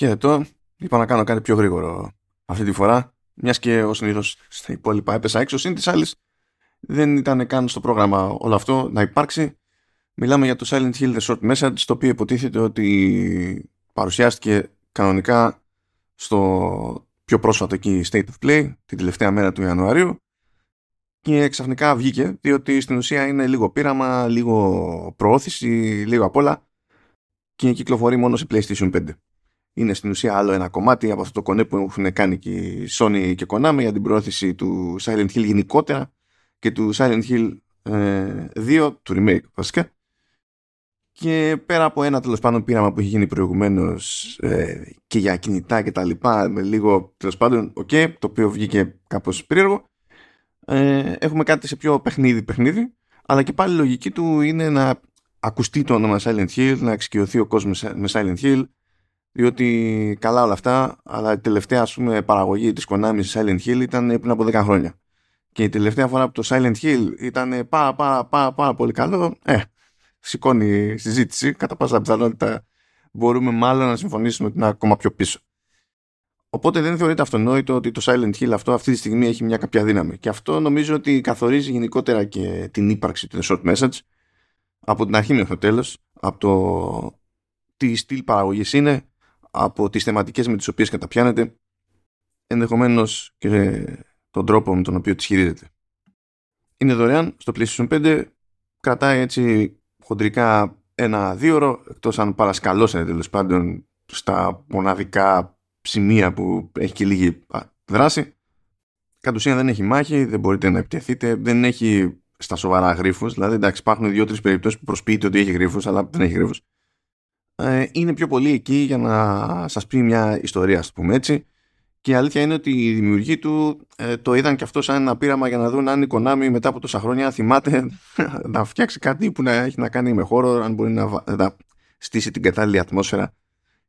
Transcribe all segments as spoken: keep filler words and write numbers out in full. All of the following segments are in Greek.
Και εδώ είπα να κάνω κάτι πιο γρήγορο αυτή τη φορά, μιας και ο συνήθως στα υπόλοιπα έπεσα έξω. Συν της άλλης, δεν ήταν καν στο πρόγραμμα όλο αυτό να υπάρξει. Μιλάμε για το Silent Hill The Short Message, το οποίο υποτίθεται ότι παρουσιάστηκε κανονικά στο πιο πρόσφατο εκεί State of Play, την τελευταία μέρα του Ιανουαρίου, και ξαφνικά βγήκε, διότι στην ουσία είναι λίγο πείραμα, λίγο προώθηση, λίγο απ' όλα, και κυκλοφορεί μόνο σε PlayStation πέντε. Είναι στην ουσία άλλο ένα κομμάτι από αυτό το κονέ που έχουν κάνει και η Sony και Konami για την προώθηση του Silent Hill γενικότερα και του Silent Hill ε, δύο, του remake βασικά. Και πέρα από ένα τέλος πάντων πείραμα που είχε γίνει προηγουμένως ε, και για κινητά και τα λοιπά, με λίγο τέλος πάντων ok, το οποίο βγήκε κάπως περίεργο, ε, έχουμε κάτι σε πιο παιχνίδι παιχνίδι, αλλά και πάλι η λογική του είναι να ακουστεί το όνομα Silent Hill, να εξοικειωθεί ο κόσμος με Silent Hill, διότι καλά όλα αυτά, αλλά η τελευταία ας πούμε παραγωγή της Konami Silent Hill ήταν πριν από δέκα χρόνια, και η τελευταία φορά που το Silent Hill ήταν πάρα πάρα πάρα, πάρα πολύ καλό, ε, σηκώνει συζήτηση, κατά πάσα πιθανότητα μπορούμε μάλλον να συμφωνήσουμε ότι είναι ακόμα πιο πίσω. Οπότε δεν θεωρείται αυτονόητο ότι το Silent Hill αυτό αυτή τη στιγμή έχει μια κάποια δύναμη, και αυτό νομίζω ότι καθορίζει γενικότερα και την ύπαρξη του The Short Message από την αρχή μέχρι το τέλος, από το τι στυλ παραγωγής είναι, από τις θεματικές με τις οποίες καταπιάνεται, ενδεχομένως και τον τρόπο με τον οποίο τις χειρίζεται. Είναι δωρεάν στο PlayStation πέντε, κρατάει έτσι χοντρικά ένα δύο ώρο, εκτός αν παρασκαλώσετε τέλος πάντων στα μοναδικά σημεία που έχει και λίγη δράση. Κατ' ουσίαν δεν έχει μάχη, δεν μπορείτε να επιτεθείτε, δεν έχει στα σοβαρά γρίφους, δηλαδή εντάξει, υπάρχουν δύο-τρεις περιπτώσεις που προσποιείται ότι έχει γρίφους, αλλά δεν έχει γρίφους. Είναι πιο πολύ εκεί για να σας πει μια ιστορία, ας πούμε έτσι. Και η αλήθεια είναι ότι οι δημιουργοί του ε, το είδαν και αυτό σαν ένα πείραμα για να δουν αν η Konami μετά από τόσα χρόνια θυμάται να φτιάξει κάτι που να έχει να κάνει με χώρο, αν μπορεί να, να στήσει την κατάλληλη ατμόσφαιρα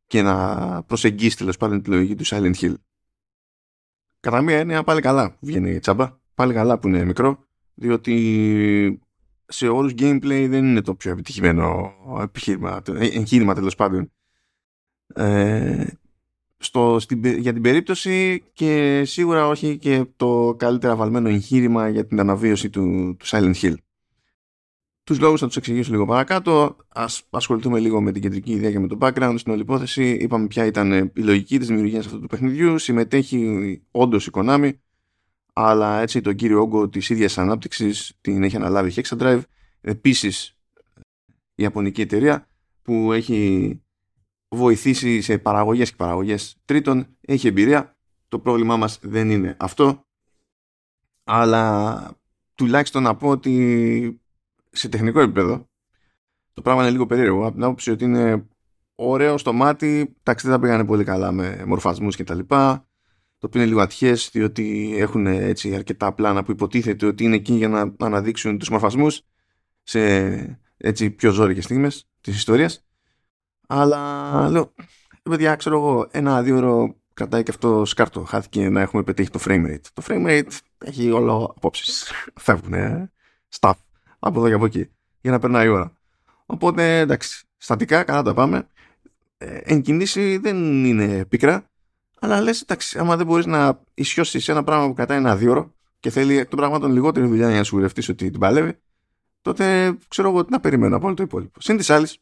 και να προσεγγίσει τέλος πάντων τη λογική του Silent Hill. Κατά μία έννοια πάλι καλά βγαίνει η τσάμπα, πάλι καλά που είναι μικρό, διότι σε όλους gameplay δεν είναι το πιο επιτυχημένο επιχείρημα, εγχείρημα τέλος πάντων. Ε, Στο, στην, για την περίπτωση, και σίγουρα όχι και το καλύτερα βαλμένο εγχείρημα για την αναβίωση του, του Silent Hill. Τους λόγους θα τους εξηγήσω λίγο παρακάτω. Ας ασχοληθούμε λίγο με την κεντρική ιδέα και με το background στην όλη υπόθεση. Είπαμε ποια ήταν η λογική της δημιουργίας αυτού του παιχνιδιού. Συμμετέχει όντως η Konami, αλλά έτσι τον κύριο όγκο της ίδιας ανάπτυξης την έχει αναλάβει η Hexadrive, επίσης η ιαπωνική εταιρεία που έχει βοηθήσει σε παραγωγές και παραγωγές τρίτων, έχει εμπειρία. Το πρόβλημά μας δεν είναι αυτό, αλλά τουλάχιστον να πω ότι σε τεχνικό επίπεδο το πράγμα είναι λίγο περίεργο, από την άποψη ότι είναι ωραίο στο μάτι, εντάξει δεν τα πήγανε πολύ καλά με μορφασμούς και τα λοιπά, το οποίο είναι λίγο ατυχές, διότι έχουν έτσι αρκετά πλάνα που υποτίθεται ότι είναι εκεί για να αναδείξουν τους μορφασμούς σε έτσι πιο ζώρικες στιγμές της ιστορίας. Αλλά λέω, παιδιά, ξέρω εγώ, ένα-δύο ώρο κρατάει και αυτό σκάρτο. Χάθηκε να έχουμε πετύχει το frame rate. Το frame rate έχει όλο απόψεις. Φεύγουν, ε, stuff, από εδώ και από εκεί, για να περνάει η ώρα. Οπότε, εντάξει, στατικά, καλά τα πάμε. Ε, εν κινήσει δεν είναι πίκρα, αλλά λες, εντάξει, άμα δεν μπορείς να ισιώσεις ένα πράγμα που κρατάει ένα-δύο ώρο και θέλει εκ των πραγμάτων λιγότερη δουλειά για να σου γουρευτείς ότι την παλεύει, τότε ξέρω εγώ τι να περιμένω από όλο το υπόλοιπο. Συν της άλλης,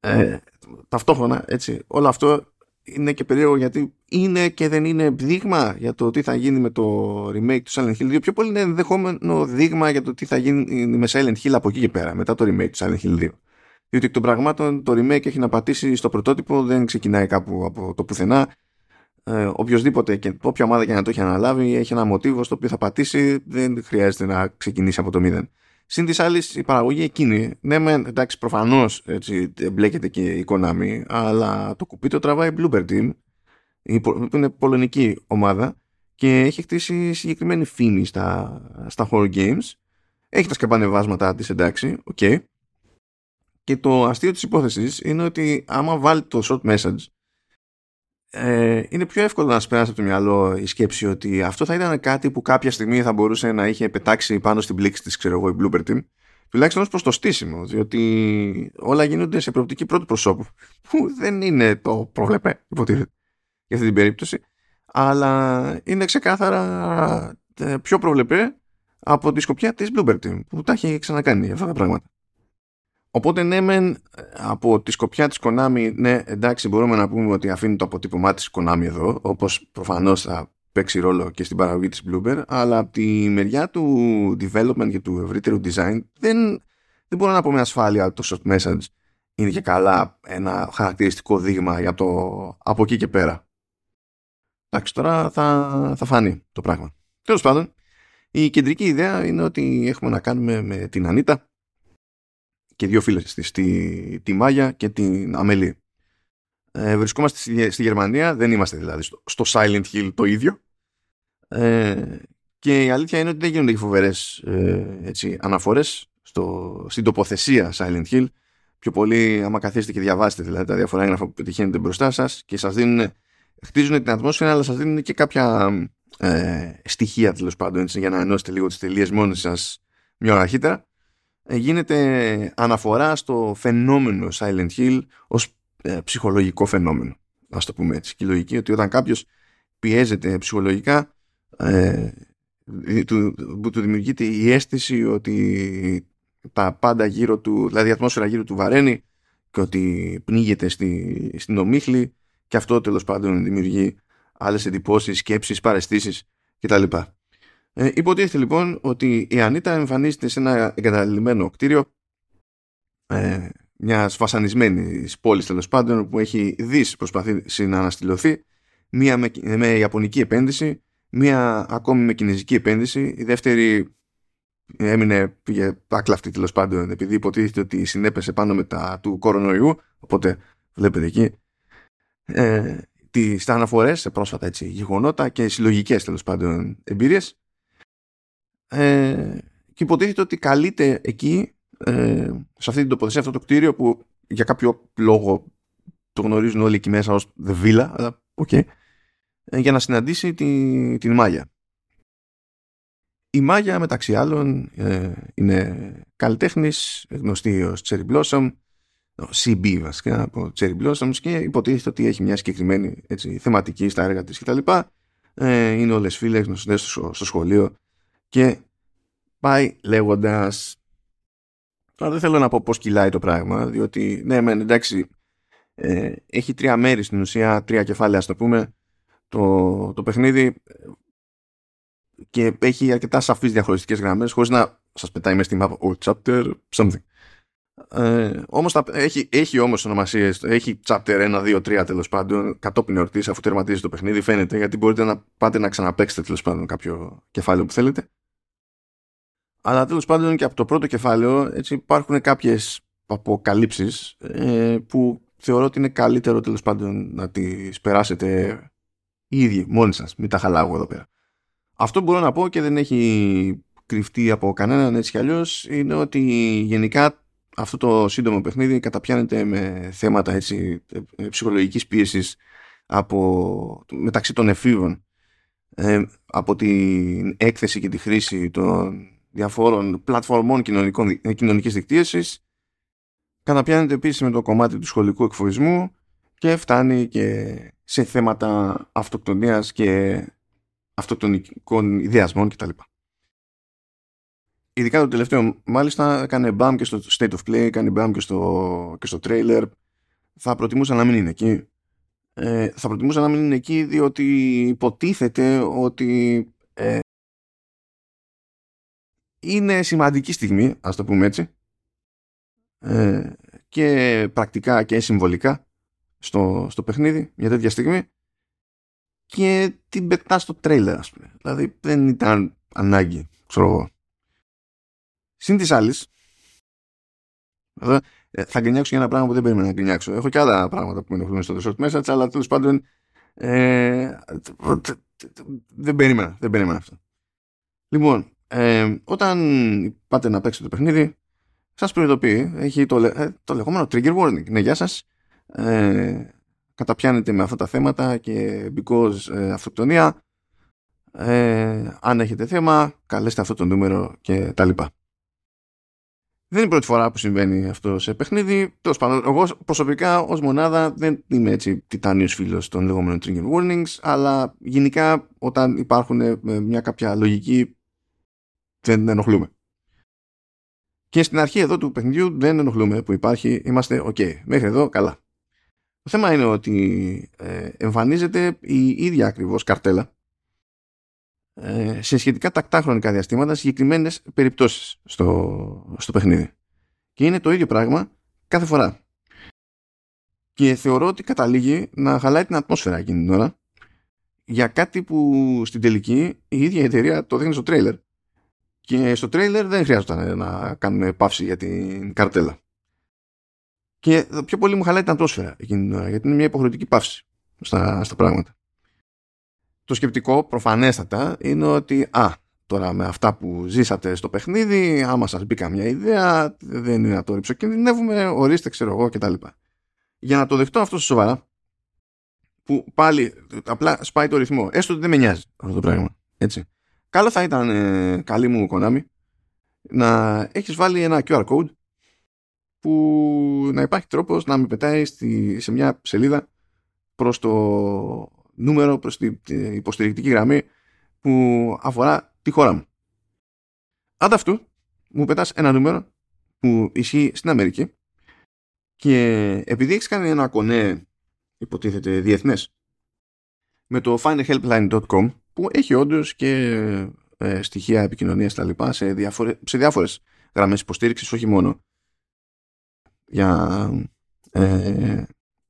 Ε, ταυτόχρονα έτσι, όλο αυτό είναι και περίεργο, γιατί είναι και δεν είναι δείγμα για το τι θα γίνει με το remake του Silent Hill δύο. Πιο πολύ είναι ενδεχόμενο δείγμα για το τι θα γίνει με Silent Hill από εκεί και πέρα, μετά το remake του Silent Hill δύο, διότι εκ των πραγμάτων το remake έχει να πατήσει στο πρωτότυπο, δεν ξεκινάει κάπου από το πουθενά. ε, οποιοςδήποτε και όποια ομάδα και να το έχει αναλάβει έχει ένα μοτίβο στο οποίο θα πατήσει, δεν χρειάζεται να ξεκινήσει από το μηδέν. Συν της άλλης, η παραγωγή εκείνη, ναι με, εντάξει προφανώς έτσι, μπλέκεται και η Konami, αλλά το κουπί το τραβάει η Bloober Team, που είναι πολωνική ομάδα και έχει χτίσει συγκεκριμένη φήμη στα, στα horror games, έχει τα σκαμπανεβάσματα της, εντάξει, οκ. Okay. Και το αστείο της υπόθεσης είναι ότι άμα βάλει το short message, ε, είναι πιο εύκολο να σπεράσει από το μυαλό η σκέψη ότι αυτό θα ήταν κάτι που κάποια στιγμή θα μπορούσε να είχε πετάξει πάνω στην πλήξη της, ξέρω εγώ, η Bloober Team, Τουλάχιστον ως προς το στήσιμο, διότι όλα γίνονται σε προοπτική πρώτου προσώπου, που δεν είναι το προβλεπέ, υποτίθεται, για αυτή την περίπτωση, αλλά είναι ξεκάθαρα πιο προβλεπέ από τη σκοπιά της Bloober Team, που τα έχει ξανακάνει αυτά τα πράγματα. Οπότε ναι, μεν, από τη σκοπιά της Konami, ναι, εντάξει, μπορούμε να πούμε ότι αφήνει το αποτύπωμά της Konami εδώ, όπως προφανώς θα παίξει ρόλο και στην παραγωγή της Bloober, αλλά από τη μεριά του development και του ευρύτερου design δεν, δεν μπορώ να πω με ασφάλεια ότι το short message είναι και καλά ένα χαρακτηριστικό δείγμα για το από εκεί και πέρα. Εντάξει, τώρα θα, θα φανεί το πράγμα. Τέλος πάντων, η κεντρική ιδέα είναι ότι έχουμε να κάνουμε με την Anita και δύο φίλες της, τη, τη Μάγια και την Αμελή. Ε, βρισκόμαστε στη, στη Γερμανία, δεν είμαστε δηλαδή στο, στο Silent Hill το ίδιο. Ε, και η αλήθεια είναι ότι δεν γίνονται και φοβερές ε, έτσι, αναφορές στο, στην τοποθεσία Silent Hill. Πιο πολύ, άμα καθίσετε και διαβάσετε δηλαδή, τα διάφορα έγγραφα που πετυχαίνετε μπροστά σας και σας δίνουν, χτίζουν την ατμόσφαιρα, αλλά σας δίνουν και κάποια ε, στοιχεία τέλος πάντων έτσι, για να ενώσετε λίγο τις τελείες μόνοι σας μια ώρα αρχίτερα. Ε, γίνεται αναφορά στο φαινόμενο Silent Hill ως ε, ψυχολογικό φαινόμενο. Ας το πούμε έτσι. Και η λογική ότι όταν κάποιος πιέζεται ψυχολογικά, ε, του, του δημιουργείται η αίσθηση ότι τα πάντα γύρω του, δηλαδή η ατμόσφαιρα γύρω του βαραίνει και ότι πνίγεται στη, στην ομίχλη, και αυτό τέλος πάντων δημιουργεί άλλες εντυπώσεις, σκέψεις, παραισθήσεις κτλ. Ε, υποτίθεται λοιπόν ότι η Ανίτα εμφανίζεται σε ένα εγκαταλειμμένο κτίριο ε, μιας βασανισμένης πόλης τέλος πάντων, που έχει δεις προσπαθήσει να αναστηλωθεί, μία με, με ιαπωνική επένδυση, μία ακόμη με κινέζικη επένδυση. Η δεύτερη έμεινε, πήγε άκλαφτη τέλος πάντων, επειδή υποτίθεται ότι συνέπεσε πάνω μετά του κορονοϊού, οπότε βλέπετε εκεί ε, τις, τα αναφορές σε πρόσφατα έτσι, γεγονότα και συλλογικές τέλος πάντων εμπειρίες. Ε, και υποτίθεται ότι καλείται εκεί ε, σε αυτή την τοποθεσία, αυτό το κτίριο που για κάποιο λόγο το γνωρίζουν όλοι εκεί μέσα ως The Villa, αλλά okay, ε, για να συναντήσει τη, την Μάγια. Η Μάγια μεταξύ άλλων ε, είναι καλλιτέχνης, γνωστή ως Cherry Blossom, σι μπι βασικά από Cherry Blossoms, και υποτίθεται ότι έχει μια συγκεκριμένη έτσι, θεματική στα έργα της κτλ. Ε, είναι όλες φίλες, γνωστές στο, στο σχολείο και πάει λέγοντας. Τώρα δεν θέλω να πω πώς κυλάει το πράγμα, διότι ναι μεν εντάξει ε, έχει τρία μέρη στην ουσία, τρία κεφάλαια ας το πούμε το, το παιχνίδι, και έχει αρκετά σαφείς διαχωριστικές γραμμές χωρίς να σας πετάει μέσα στη map all chapter something. Ε, όμως τα, έχει, έχει όμως ονομασίες, έχει chapter ένα, δύο, τρία τέλος πάντων, κατόπιν εορτής αφού τερματίζει το παιχνίδι φαίνεται, γιατί μπορείτε να πάτε να ξαναπαίξετε τέλος πάντων κάποιο κεφάλαιο που θέλετε. Αλλά τέλος πάντων και από το πρώτο κεφάλαιο έτσι, υπάρχουν κάποιες αποκαλύψεις ε, που θεωρώ ότι είναι καλύτερο τέλος πάντων να τις περάσετε οι ίδιοι μόνοι σας, μην τα χαλάω εδώ πέρα. Αυτό μπορώ να πω και δεν έχει κρυφτεί από κανέναν έτσι κι αλλιώς, είναι ότι γενικά αυτό το σύντομο παιχνίδι καταπιάνεται με θέματα έτσι, ψυχολογικής πίεσης από, μεταξύ των εφήβων ε, από την έκθεση και τη χρήση των διαφόρων πλατφορμών κοινωνικής δικτύωσης, καταπιάνεται επίσης με το κομμάτι του σχολικού εκφοβισμού και φτάνει και σε θέματα αυτοκτονίας και αυτοκτονικών ιδεασμών κτλ. Ειδικά το τελευταίο μάλιστα κάνει μπαμ και στο State of Play, κάνει μπαμ και στο, και στο trailer. Θα προτιμούσα να μην είναι εκεί. Ε, θα προτιμούσα να μην είναι εκεί διότι υποτίθεται ότι ε, είναι σημαντική στιγμή, ας το πούμε έτσι, ε, και πρακτικά και συμβολικά στο, στο παιχνίδι μια τέτοια στιγμή, και την πετά στο τρέιλερ ας πούμε. Δηλαδή δεν ήταν ανάγκη, ξέρω εγώ. Συν της άλλης, θα γκρινιάξω για ένα πράγμα που δεν περίμενα να γκρινιάξω. Έχω και άλλα πράγματα που με ενοχλούν στο short message, αλλά τέλος πάντων ε, δεν περίμενα, δεν περίμενα αυτό. Λοιπόν, ε, όταν πάτε να παίξετε το παιχνίδι, σας προειδοποιεί, έχει το, ε, το λεγόμενο trigger warning. Ναι, γεια σας. Ε, καταπιάνετε με αυτά τα θέματα και because ε, αυτοκτονία. Ε, αν έχετε θέμα, καλέστε αυτό το νούμερο και τα λοιπά. Δεν είναι η πρώτη φορά που συμβαίνει αυτό σε παιχνίδι. Τέλος πάντων, εγώ προσωπικά ως μονάδα δεν είμαι έτσι τιτάνιος φίλος των λεγόμενων trigger warnings, αλλά γενικά όταν υπάρχουν μια κάποια λογική δεν ενοχλούμε. Και στην αρχή εδώ του παιχνιδιού δεν ενοχλούμε που υπάρχει, είμαστε ok, μέχρι εδώ καλά. Το θέμα είναι ότι ε, εμφανίζεται η ίδια ακριβώς καρτέλα ε, σε σχετικά τακτά χρονικά διαστήματα, συγκεκριμένες περιπτώσεις στο, στο παιχνίδι. Και είναι το ίδιο πράγμα κάθε φορά. Και θεωρώ ότι καταλήγει να χαλάει την ατμόσφαιρα εκείνη την ώρα για κάτι που στην τελική η ίδια η εταιρεία το δείχνει στο τρέιλερ. Και στο τρέιλερ δεν χρειάζονταν να κάνουμε παύση για την καρτέλα. Και πιο πολύ μου χαλάει την ατμόσφαιρα εκείνη την ώρα, γιατί είναι μια υποχρεωτική παύση στα, στα πράγματα. Το σκεπτικό προφανέστατα είναι ότι α, τώρα με αυτά που ζήσατε στο παιχνίδι, άμα σας μπει καμιά ιδέα, δεν είναι να το ρυψοκινδυνεύουμε, ορίστε ξέρω εγώ κτλ. Για να το δεχτώ αυτό σοβαρά, που πάλι απλά σπάει το ρυθμό, έστω ότι δεν με νοιάζει αυτό το πράγμα. Έτσι. Καλό θα ήταν, ε, καλή μου Konami, να έχεις βάλει ένα κιου αρ code που να υπάρχει τρόπος να με πετάει στη, σε μια σελίδα προς το νούμερο, προς την υποστηρικτική γραμμή που αφορά τη χώρα μου. Ανταυτού μου πετάς ένα νούμερο που ισχύει στην Αμερική και επειδή έχεις κάνει ένα κονέ υποτίθεται διεθνές με το find a helpline dot com που έχει όντως και ε, στοιχεία επικοινωνίας τα λοιπά σε, διάφορε, σε διάφορες γραμμές υποστήριξης, όχι μόνο για ε,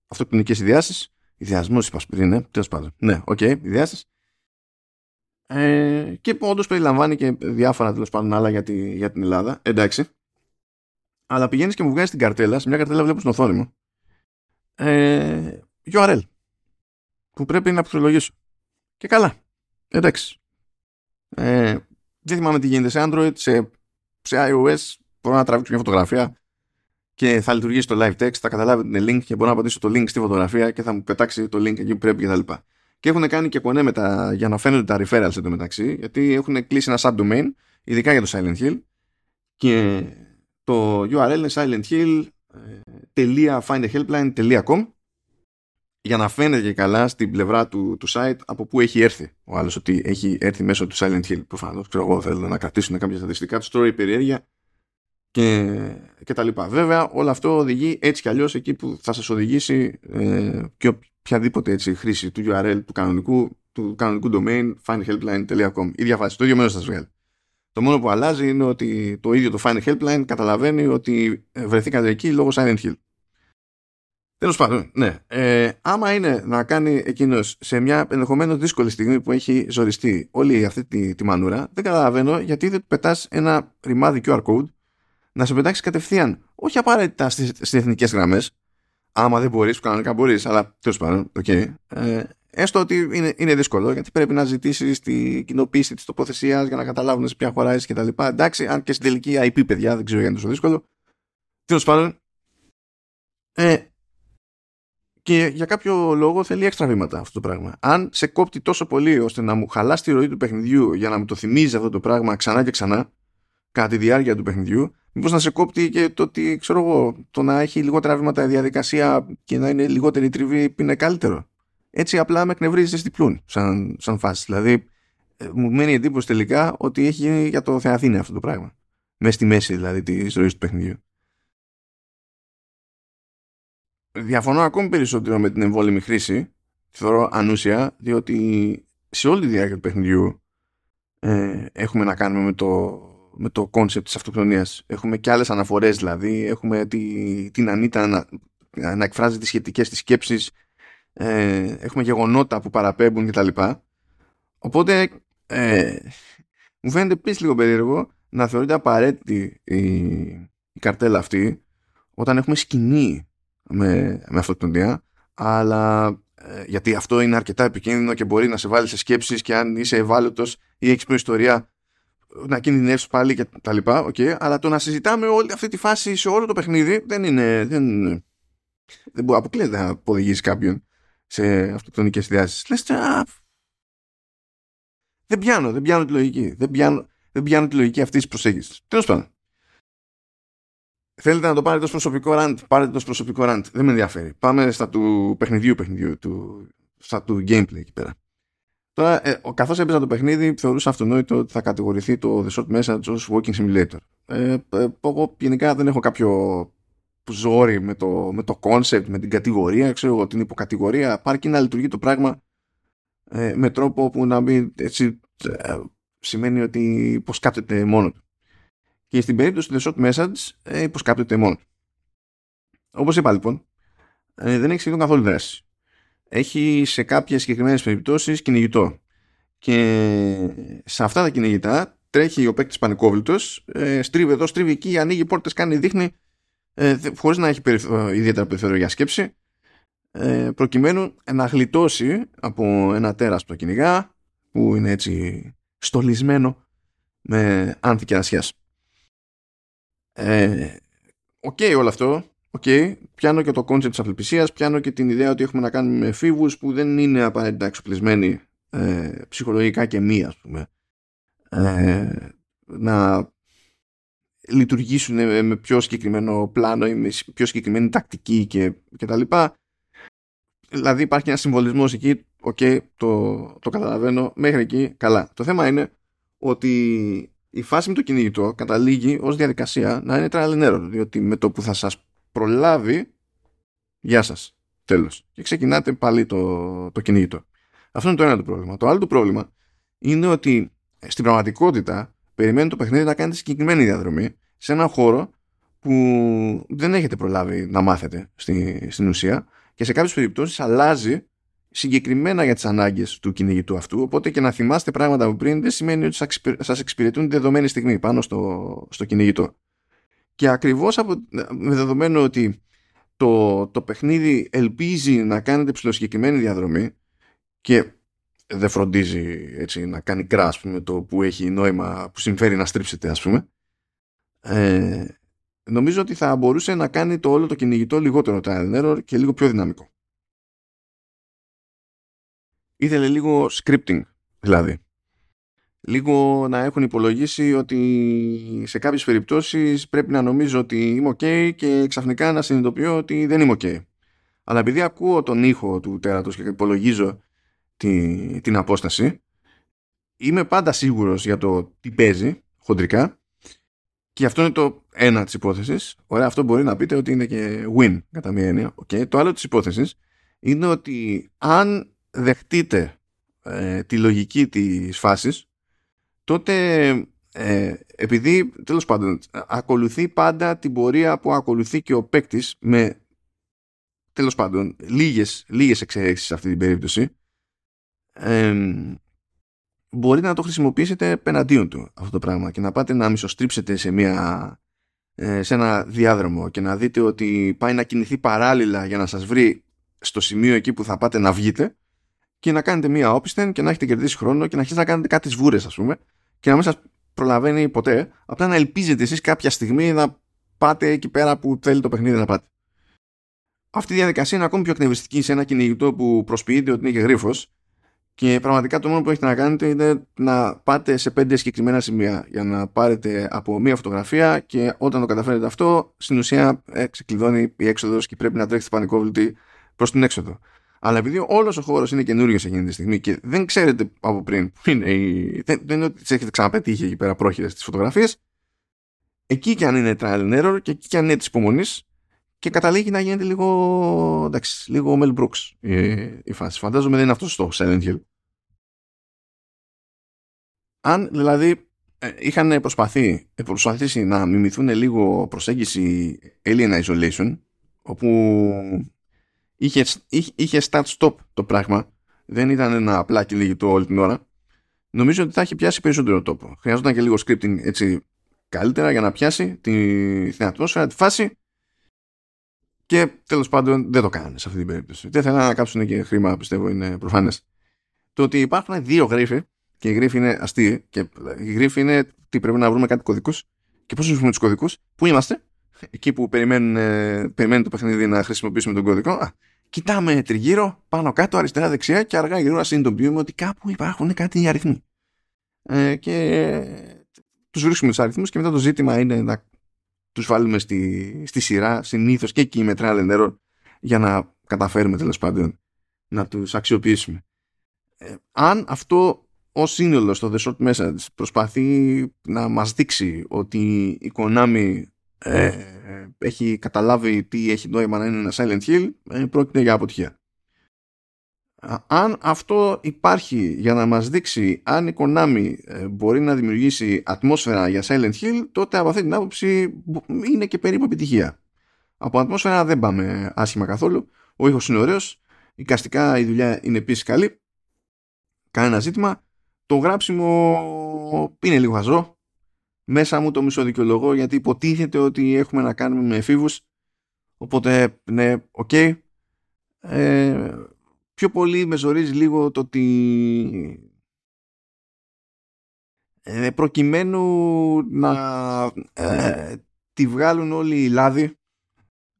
αυτοκτονικές ιδιάσεις. Ιδιασμός είπα πριν, ναι, τέλος πάντων. Ναι, οκ, okay, ιδιάσεις. Ε, και όντως περιλαμβάνει και διάφορα τέλος πάντων άλλα για, τη, για την Ελλάδα. Εντάξει. Αλλά πηγαίνεις και μου βγάζεις την καρτέλα, σε μια καρτέλα βλέπω στην οθόνη μου, ε, γιου αρ ελ που πρέπει να πληκτρολογήσω. Και καλά. Εντάξει. Ε, δεν θυμάμαι τι γίνεται σε Android, σε, σε iOS. Μπορώ να τραβήξω μια φωτογραφία και θα λειτουργήσει το live text, θα καταλάβει ότι είναι link και μπορώ να πατήσω το link στη φωτογραφία και θα μου πετάξει το link εκεί που πρέπει κτλ. Και, και έχουν κάνει και κονέ μετά για να φαίνονται τα referrals εντωμεταξύ, γιατί έχουν κλείσει ένα subdomain, ειδικά για το Silent Hill. Και το γιου αρ ελ είναι silent hill dot find a helpline dot com για να φαίνεται και καλά στην πλευρά του, του site από πού έχει έρθει ο άλλος, ότι έχει έρθει μέσω του Silent Hill. Προφανώς, ξέρω εγώ, θέλω να κρατήσουν κάποια στατιστικά του, τώρα η περιέργεια. Και, και τα λοιπά. Βέβαια όλο αυτό οδηγεί έτσι κι αλλιώς εκεί που θα σας οδηγήσει ε, και οποιαδήποτε έτσι, χρήση του γιου αρ ελ του κανονικού, του κανονικού domain find helpline dot com. Ίδια φάση, το ίδιο μέρος θα σας βγάλει. Το μόνο που αλλάζει είναι ότι το ίδιο το Find Helpline καταλαβαίνει ότι βρεθήκατε εκεί λόγω Silent Hill. Τέλος πάντων, ναι. Ε, άμα είναι να κάνει εκείνος σε μια ενδεχομένως δύσκολη στιγμή που έχει ζοριστεί όλη αυτή τη, τη μανούρα, δεν καταλαβαίνω γιατί δεν του πετάς ένα ρημάδι κιου αρ code να σε πετάξει κατευθείαν, όχι απαραίτητα στις, στις εθνικές γραμμές, άμα δεν μπορείς, κανονικά μπορείς, αλλά τέλος πάντων, okay. ε, έστω ότι είναι, είναι δύσκολο, γιατί πρέπει να ζητήσεις την κοινοποίηση της τοποθεσίας για να καταλάβουν σε ποια χώρα είσαι κτλ. Εντάξει, αν και στην τελική άι πι, παιδιά, δεν ξέρω γιατί είναι τόσο δύσκολο. Τέλος πάντων, ε, και για κάποιο λόγο θέλει έξτρα βήματα αυτό το πράγμα. Αν σε κόπτει τόσο πολύ ώστε να μου χαλάσει τη ροή του παιχνιδιού για να μου το θυμίζει αυτό το πράγμα ξανά και ξανά, κατά τη διάρκεια του παιχνιδιού, μήπως να σε κόπτει και το ότι, ξέρω εγώ, το να έχει λιγότερα βήματα η διαδικασία και να είναι λιγότερη τριβή είναι καλύτερο. Έτσι απλά με εκνευρίζει, διπλούν σαν, σαν φάση. Δηλαδή, ε, μου μένει εντύπωση τελικά ότι έχει γίνει για το Θεαθήνε αυτό το πράγμα. Μέσα στη μέση δηλαδή τη ροή του παιχνιδιού. Διαφωνώ ακόμη περισσότερο με την εμβόλυμη χρήση. Θεωρώ ανούσια, διότι σε όλη τη διάρκεια του παιχνιδιού ε, έχουμε να κάνουμε με το. με το κόνσεπτ της αυτοκτονίας. Έχουμε και άλλες αναφορές, δηλαδή έχουμε τη, την Ανίτα να, να εκφράζει τις σχετικές της σκέψεις, ε, έχουμε γεγονότα που παραπέμπουν κτλ. Οπότε ε, μου φαίνεται επίσης λίγο περίεργο να θεωρείται απαραίτητη η, η καρτέλα αυτή όταν έχουμε σκηνή με, με αυτοκτονία, αλλά ε, γιατί αυτό είναι αρκετά επικίνδυνο και μπορεί να σε βάλει σε σκέψεις και αν είσαι ευάλωτος ή έχεις προϊστορία να κινδυνεύσεις πάλι και τα λοιπά, okay. Αλλά το να συζητάμε όλη αυτή τη φάση σε όλο το παιχνίδι δεν είναι, δεν, δεν μπορεί, αποκλείεται να οδηγήσει κάποιον σε αυτοκτονικές διάσεις. Λες, α, δεν πιάνω, δεν πιάνω τη λογική, δεν πιάνω, δεν πιάνω τη λογική αυτής της προσέγγισης. Τέλος πάντων, Θέλετε να το πάρετε ως προσωπικό rant, πάρετε το ως προσωπικό rant. Δεν με ενδιαφέρει. Πάμε στα του παιχνιδιού, παιχνιδιού του, στα του gameplay εκεί πέρα. Τώρα, ε, καθώς έπαιζα το παιχνίδι, θεωρούσα αυτονόητο ότι θα κατηγορηθεί το The Short Message ως walking simulator. Ε, ε, εγώ γενικά δεν έχω κάποιο ζόρι με το, με το concept, με την κατηγορία, ξέρω εγώ, την υποκατηγορία, πάρκει να λειτουργεί το πράγμα ε, με τρόπο που να μην έτσι, ε, σημαίνει ότι υποσκάπτεται μόνο του. Και στην περίπτωση του The Short Message ε, υποσκάπτεται μόνο του. Όπως είπα λοιπόν, ε, δεν έχει σχεδόν καθόλου δράση. Έχει σε κάποιες συγκεκριμένες περιπτώσεις κυνηγητό. Και σε αυτά τα κυνηγητά τρέχει ο παίκτης πανικόβλητος, ε, στρίβει εδώ, στρίβει εκεί, ανοίγει πόρτες, κάνει, δείχνει, ε, χωρίς να έχει περιθώ, ιδιαίτερα περιθώριο για σκέψη, ε, προκειμένου να γλιτώσει από ένα τέραστο κυνηγά που είναι έτσι στολισμένο με άνθη κερασιάς. Οκ, okay, όλο αυτό. Okay. Πιάνω και το κόνσεπτ της απελπισίας, πιάνω και την ιδέα ότι έχουμε να κάνουμε φίβους που δεν είναι απαραίτητα εξοπλισμένοι ε, ψυχολογικά και μη, ας πούμε, ε, να λειτουργήσουν με πιο συγκεκριμένο πλάνο ή με πιο συγκεκριμένη τακτική και, και τα λοιπά. Δηλαδή υπάρχει ένα συμβολισμός εκεί, okay, το, το καταλαβαίνω μέχρι εκεί, καλά. Το θέμα είναι ότι η φάση με το κυνηγητό καταλήγει ως διαδικασία να είναι trial and error, διότι με το που θα σας προλάβει, γεια σας, τέλος. Και ξεκινάτε πάλι το, το κυνηγητό. Αυτό είναι το ένα του πρόβλημα. Το άλλο του πρόβλημα είναι ότι στην πραγματικότητα περιμένει το παιχνίδι να κάνει τη συγκεκριμένη διαδρομή σε έναν χώρο που δεν έχετε προλάβει να μάθετε στη, στην ουσία, και σε κάποιες περιπτώσεις αλλάζει συγκεκριμένα για τις ανάγκες του κυνηγητού αυτού, οπότε και να θυμάστε πράγματα που πριν δεν σημαίνει ότι σας εξυπηρετούν δεδομένη στιγμή πάνω στο, στο κυνηγητό. Και ακριβώς από, με δεδομένο ότι το, το παιχνίδι ελπίζει να κάνετε ψηλοσυγκεκριμένη διαδρομή και δεν φροντίζει έτσι, να κάνει κράσ με το που έχει νόημα, που συμφέρει να στρίψετε, ας πούμε, ε, νομίζω ότι θα μπορούσε να κάνει το όλο το κυνηγητό λιγότερο trial and error και λίγο πιο δυναμικό. Ήθελε λίγο scripting, δηλαδή. Λίγο να έχουν υπολογίσει ότι σε κάποιες περιπτώσεις πρέπει να νομίζω ότι είμαι ok και ξαφνικά να συνειδητοποιώ ότι δεν είμαι ok. Αλλά επειδή ακούω τον ήχο του τέρατος και υπολογίζω τη, την απόσταση, είμαι πάντα σίγουρος για το τι παίζει χοντρικά, και αυτό είναι το ένα της υπόθεσης. Ωραία, αυτό μπορεί να πείτε ότι είναι και win κατά μία έννοια. Okay. Το άλλο της υπόθεσης είναι ότι αν δεχτείτε ε, τη λογική της φάσης, τότε ε, επειδή τέλος πάντων ακολουθεί πάντα την πορεία που ακολουθεί και ο παίκτης, με τέλος πάντων λίγες, λίγες εξαιρέξεις σε αυτή την περίπτωση, ε, μπορείτε να το χρησιμοποιήσετε πεναντίον του αυτό το πράγμα και να πάτε να μισοστρίψετε σε, μια, ε, σε ένα διάδρομο και να δείτε ότι πάει να κινηθεί παράλληλα για να σας βρει στο σημείο εκεί που θα πάτε να βγείτε, και να κάνετε μία όπισθεν και να έχετε κερδίσει χρόνο και να αρχίσετε να κάνετε κάτι τις βούρες, ας πούμε, και να μην σας προλαβαίνει ποτέ, απλά να ελπίζετε εσείς κάποια στιγμή να πάτε εκεί πέρα που θέλει το παιχνίδι να πάτε. Αυτή η διαδικασία είναι ακόμη πιο εκνευριστική σε ένα κυνηγητό που προσποιείται ότι είναι και γρίφος, και πραγματικά το μόνο που έχετε να κάνετε είναι να πάτε σε πέντε συγκεκριμένα σημεία για να πάρετε από μία φωτογραφία, και όταν το καταφέρετε αυτό, στην ουσία ε, ξεκλειδώνει η έξοδος και πρέπει να τρέχετε πανικόβλητοι προς την έξοδο. Αλλά επειδή όλος ο χώρος είναι καινούριος εκείνη τη στιγμή και δεν ξέρετε από πριν που είναι η... δεν, δεν είναι ότι τις έχετε ξαναπετύχει εκεί πέρα πρόχειρες τις φωτογραφίες, εκεί και αν είναι trial and error και εκεί και αν είναι της υπομονής, και καταλήγει να γίνεται λίγο, εντάξει, λίγο Mel Brooks η, η φάση. Φαντάζομαι δεν είναι αυτός το Silent Hill. Αν δηλαδή ε, είχαν προσπαθεί, ε, προσπαθήσει να μιμηθούν λίγο προσέγγιση Alien Isolation, όπου Είχε, είχε, είχε start stop το πράγμα, δεν ήταν ένα απλά κυνηγητό όλη την ώρα, νομίζω ότι θα έχει πιάσει περισσότερο τόπο. Χρειαζόταν και λίγο scripting έτσι καλύτερα για να πιάσει τη, την ατμόσφαιρα, τη φάση, και τέλος πάντων δεν το κάνανε σε αυτή την περίπτωση. Δεν θέλανε να κάψουν και χρήμα, πιστεύω είναι προφανές. Το ότι υπάρχουν δύο γρίφοι και οι γρίφοι είναι αστείοι, και οι γρίφοι είναι ότι πρέπει να βρούμε κάτι κωδικούς, και πώς βρίσκουμε τους κωδικούς, πού είμαστε. Εκεί που περιμένει το παιχνίδι να χρησιμοποιήσουμε τον κωδικό, α, κοιτάμε τριγύρω, πάνω κάτω, αριστερά, δεξιά, και αργά γύρω να συνειδητοποιούμε ότι κάπου υπάρχουν κάτι αριθμοί. Ε, και ε, τους βρίσκουμε τους αριθμούς, και μετά το ζήτημα είναι να τους βάλουμε στη, στη σειρά συνήθως και εκεί με trial and error για να καταφέρουμε τέλος πάντων να τους αξιοποιήσουμε. Ε, αν αυτό ως σύνολο στο The Short Message προσπαθεί να μας δείξει ότι η Konami ε, ε, έχει καταλάβει τι έχει νόημα να είναι ένα Silent Hill, ε, πρόκειται για αποτυχία. Αν αυτό υπάρχει για να μας δείξει αν η Konami μπορεί να δημιουργήσει ατμόσφαιρα για Silent Hill, τότε από αυτή την άποψη είναι και περίπου επιτυχία. Από ατμόσφαιρα δεν πάμε άσχημα καθόλου. Ο ήχος είναι ωραίος, εικαστικά η δουλειά είναι επίσης καλή, κανένα ζήτημα. Το γράψιμο είναι λίγο χαζό, μέσα μου το μισοδικαιολογώ, γιατί υποτίθεται ότι έχουμε να κάνουμε με εφήβους, οπότε ναι, οκ. Okay. ε, Πιο πολύ με ζορίζει λίγο το ότι ε, προκειμένου να ε, τη βγάλουν όλοι οι λάδι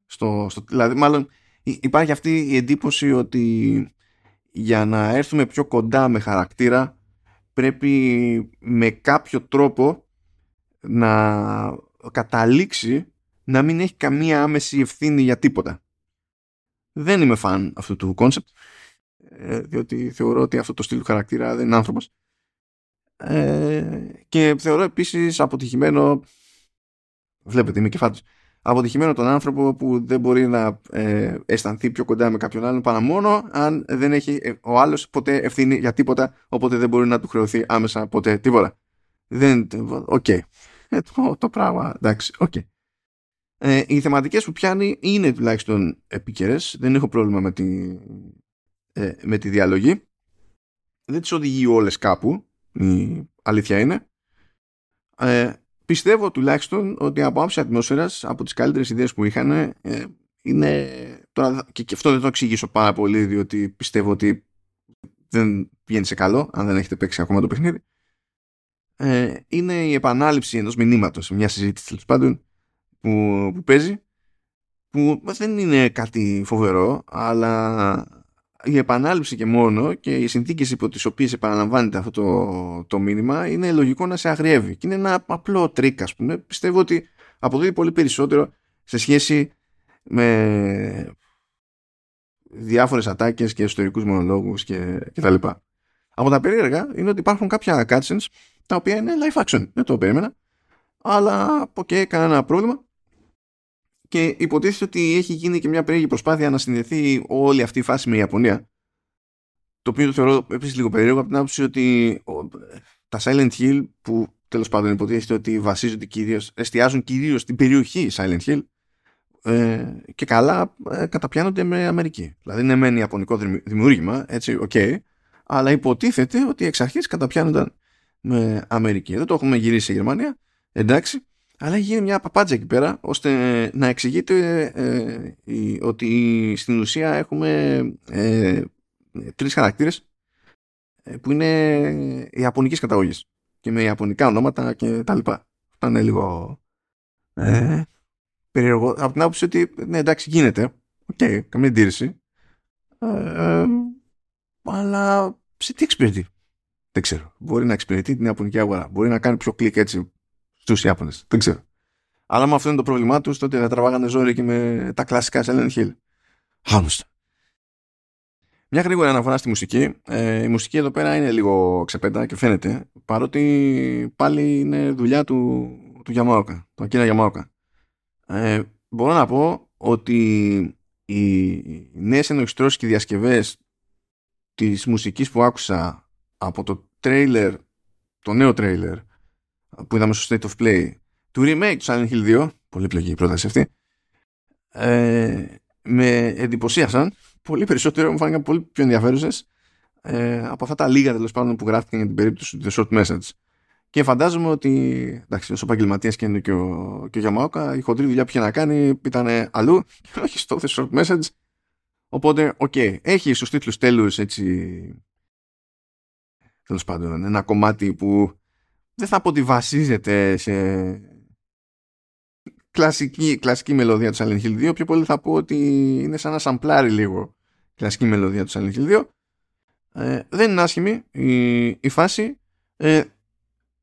στο, στο, δηλαδή μάλλον υπάρχει αυτή η εντύπωση ότι για να έρθουμε πιο κοντά με χαρακτήρα πρέπει με κάποιο τρόπο να καταλήξει να μην έχει καμία άμεση ευθύνη για τίποτα. Δεν είμαι φαν αυτού του κόνσεπτ, διότι θεωρώ ότι αυτό το στυλ του χαρακτήρα δεν είναι άνθρωπος, ε, και θεωρώ επίσης αποτυχημένο, βλέπετε είμαι κεφάτος, αποτυχημένο τον άνθρωπο που δεν μπορεί να ε, αισθανθεί πιο κοντά με κάποιον άλλον παρά μόνο αν δεν έχει ε, ο άλλος ποτέ ευθύνη για τίποτα, οπότε δεν μπορεί να του χρεωθεί άμεσα ποτέ τίποτα. Δεν, οκ, okay. ε, το, το πράγμα, εντάξει, οκ. Okay. Ε, οι θεματικές που πιάνει είναι τουλάχιστον επίκαιρες, δεν έχω πρόβλημα με τη... με τη διαλογή. Δεν τις οδηγεί όλες κάπου, η αλήθεια είναι. Ε, πιστεύω τουλάχιστον ότι από άψη ατμόσφαιρας, από τις καλύτερες ιδέες που είχαν, ε, είναι τώρα, και, και αυτό δεν το εξηγήσω πάρα πολύ, διότι πιστεύω ότι δεν βγαίνει σε καλό αν δεν έχετε παίξει ακόμα το παιχνίδι. Ε, είναι η επανάληψη ενός μηνύματος, μια συζήτηση τέλος πάντων που, που παίζει, που δεν είναι κάτι φοβερό, αλλά η επανάληψη και μόνο και οι συνθήκες υπό τις οποίες επαναλαμβάνεται αυτό το, το μήνυμα είναι λογικό να σε αγριεύει. Και είναι ένα απλό τρίκ, ας πούμε. Πιστεύω ότι αποδίδει πολύ περισσότερο σε σχέση με διάφορες ατάκες και ιστορικούς μονολόγους και, και τα λοιπά. Από τα περίεργα είναι ότι υπάρχουν κάποια cutscenes τα οποία είναι live action. Δεν το περίμενα. Αλλά από okay, κανένα πρόβλημα. Και υποτίθεται ότι έχει γίνει και μια περίεργη προσπάθεια να συνδεθεί όλη αυτή η φάση με η Ιαπωνία. Το οποίο το θεωρώ επίσης λίγο περίεργο από την άποψη ότι τα Silent Hill, που τέλος πάντων υποτίθεται ότι βασίζονται κυρίως, εστιάζουν κυρίως στην περιοχή Silent Hill, ε, και καλά ε, καταπιάνονται με Αμερική. Δηλαδή είναι μεν ιαπωνικό δημιούργημα, έτσι, οκ, okay, αλλά υποτίθεται ότι εξ αρχής καταπιάνονταν με Αμερική. Εδώ το έχουμε γυρίσει σε Γερμανία, εντάξει. Αλλά έχει γίνει μια παπάτζα εκεί πέρα, ώστε να εξηγείται ε, η, ότι στην ουσία έχουμε ε, τρεις χαρακτήρες ε, που είναι ιαπωνικής καταγωγής και με ιαπωνικά ονόματα και τα λοιπά. Αυτά είναι λίγο ε, περίεργο. Από την άποψη ότι ναι, εντάξει, γίνεται. Οκ, okay, καμία εντύπωση. Ε, ε, αλλά σε τι εξυπηρετεί. Δεν ξέρω. Μπορεί να εξυπηρετεί την ιαπωνική αγορά. Μπορεί να κάνει πιο κλικ έτσι στους Ιάπωνες, δεν ξέρω. Αλλά με αυτό είναι το πρόβλημά τους, τότε θα τραβάγανε ζόρι και με τα κλασικά Silent Hill. Χάμουστα. Μια γρήγορη αναφορά στη μουσική. Ε, η μουσική εδώ πέρα είναι λίγο ξεπέντα και φαίνεται, παρότι πάλι είναι δουλειά του, του Yamoka, του Akira Yamoka. Ε, μπορώ να πω ότι οι νέες ενορχιστρώσεις και διασκευές της μουσικής που άκουσα από το τρέιλερ, το νέο τρέιλερ, που είδαμε στο State of Play του remake του Silent Hill δύο, πολύ πλοκή η πρόταση αυτή, ε, με εντυπωσίασαν πολύ περισσότερο, μου φάνηκαν πολύ πιο ενδιαφέρουσες ε, από αυτά τα λίγα τέλος πάντων που γράφτηκαν για την περίπτωση του The Short Message. Και φαντάζομαι ότι, εντάξει, ως επαγγελματίας και είναι και ο, και ο Yamoka, η χοντρή δουλειά που είχε να κάνει ήταν αλλού και όχι στο The Short Message, οπότε οκ, okay, έχει στους τίτλους τέλους έτσι τέλος πάντων ένα κομμάτι που δεν θα πω ότι βασίζεται σε κλασική, κλασική μελωδία του Silent Hill δύο. Πιο πολύ θα πω ότι είναι σαν να σαμπλάρει λίγο κλασική μελωδία του Silent Hill δύο. Ε, δεν είναι άσχημη η, η φάση. Ε,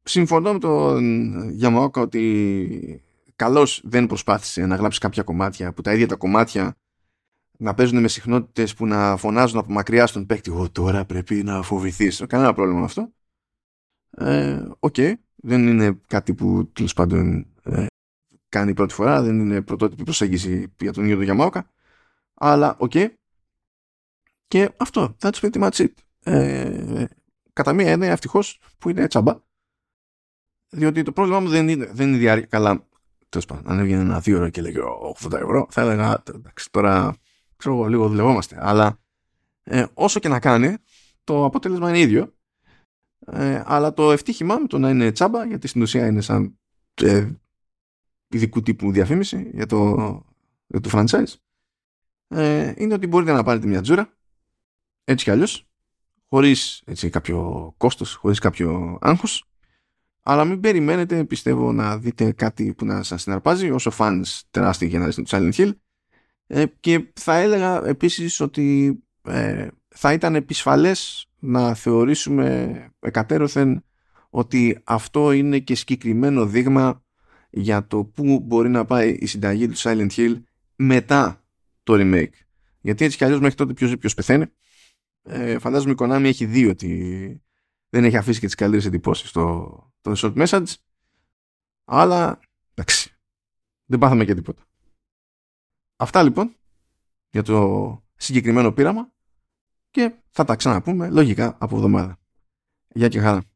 συμφωνώ με τον Yamoka ότι καλώς δεν προσπάθησε να γράψει κάποια κομμάτια που τα ίδια τα κομμάτια να παίζουν με συχνότητες που να φωνάζουν από μακριά στον παίκτη. Ω, τώρα πρέπει να φοβηθείς. Κανένα πρόβλημα με αυτό. Οκ. Ε, okay. Δεν είναι κάτι που τέλος πάντων ε, κάνει πρώτη φορά. Δεν είναι πρωτότυπη προσέγγιση για τον ίδιο τον Γιαμάοκα. Αλλά οκ. Okay. Και αυτό. That's pretty much it. Ε, κατά μία έννοια ευτυχώς που είναι τσάμπα. Διότι το πρόβλημά μου δεν είναι, δεν είναι διάρκεια. Καλά, τέλος πάντων, αν έβγαινε ένα δύο ώρα και λέγε ογδόντα ευρώ, θα έλεγα εντάξει, τώρα ξέρω εγώ, λίγο δουλευόμαστε. Αλλά ε, όσο και να κάνει, το αποτέλεσμα είναι ίδιο. Ε, αλλά το ευτύχημά μου το να είναι τσάμπα, γιατί στην ουσία είναι σαν ε, ειδικού τύπου διαφήμιση για το, για το franchise, ε, είναι ότι μπορείτε να πάρετε μια τζούρα έτσι κι αλλιώς, χωρίς έτσι, κάποιο κόστος, χωρίς κάποιο άγχος. Αλλά μην περιμένετε, πιστεύω, να δείτε κάτι που να σας συναρπάζει, όσο fans τεράστιοι για να δείτε το Silent Hill. Ε, και θα έλεγα επίσης ότι ε, θα ήταν επισφαλές να θεωρήσουμε εκατέρωθεν ότι αυτό είναι και συγκεκριμένο δείγμα για το πού μπορεί να πάει η συνταγή του Silent Hill μετά το remake. Γιατί έτσι κι αλλιώς μέχρι τότε ποιος ή ποιος πεθαίνει. Ε, φαντάζομαι η Konami έχει δει ότι δεν έχει αφήσει και τις καλύτερες εντυπώσεις στο το short message, αλλά εντάξει, δεν πάθαμε και τίποτα. Αυτά λοιπόν για το συγκεκριμένο πείραμα και θα τα ξαναπούμε λογικά από εβδομάδα. Γεια και χαρά.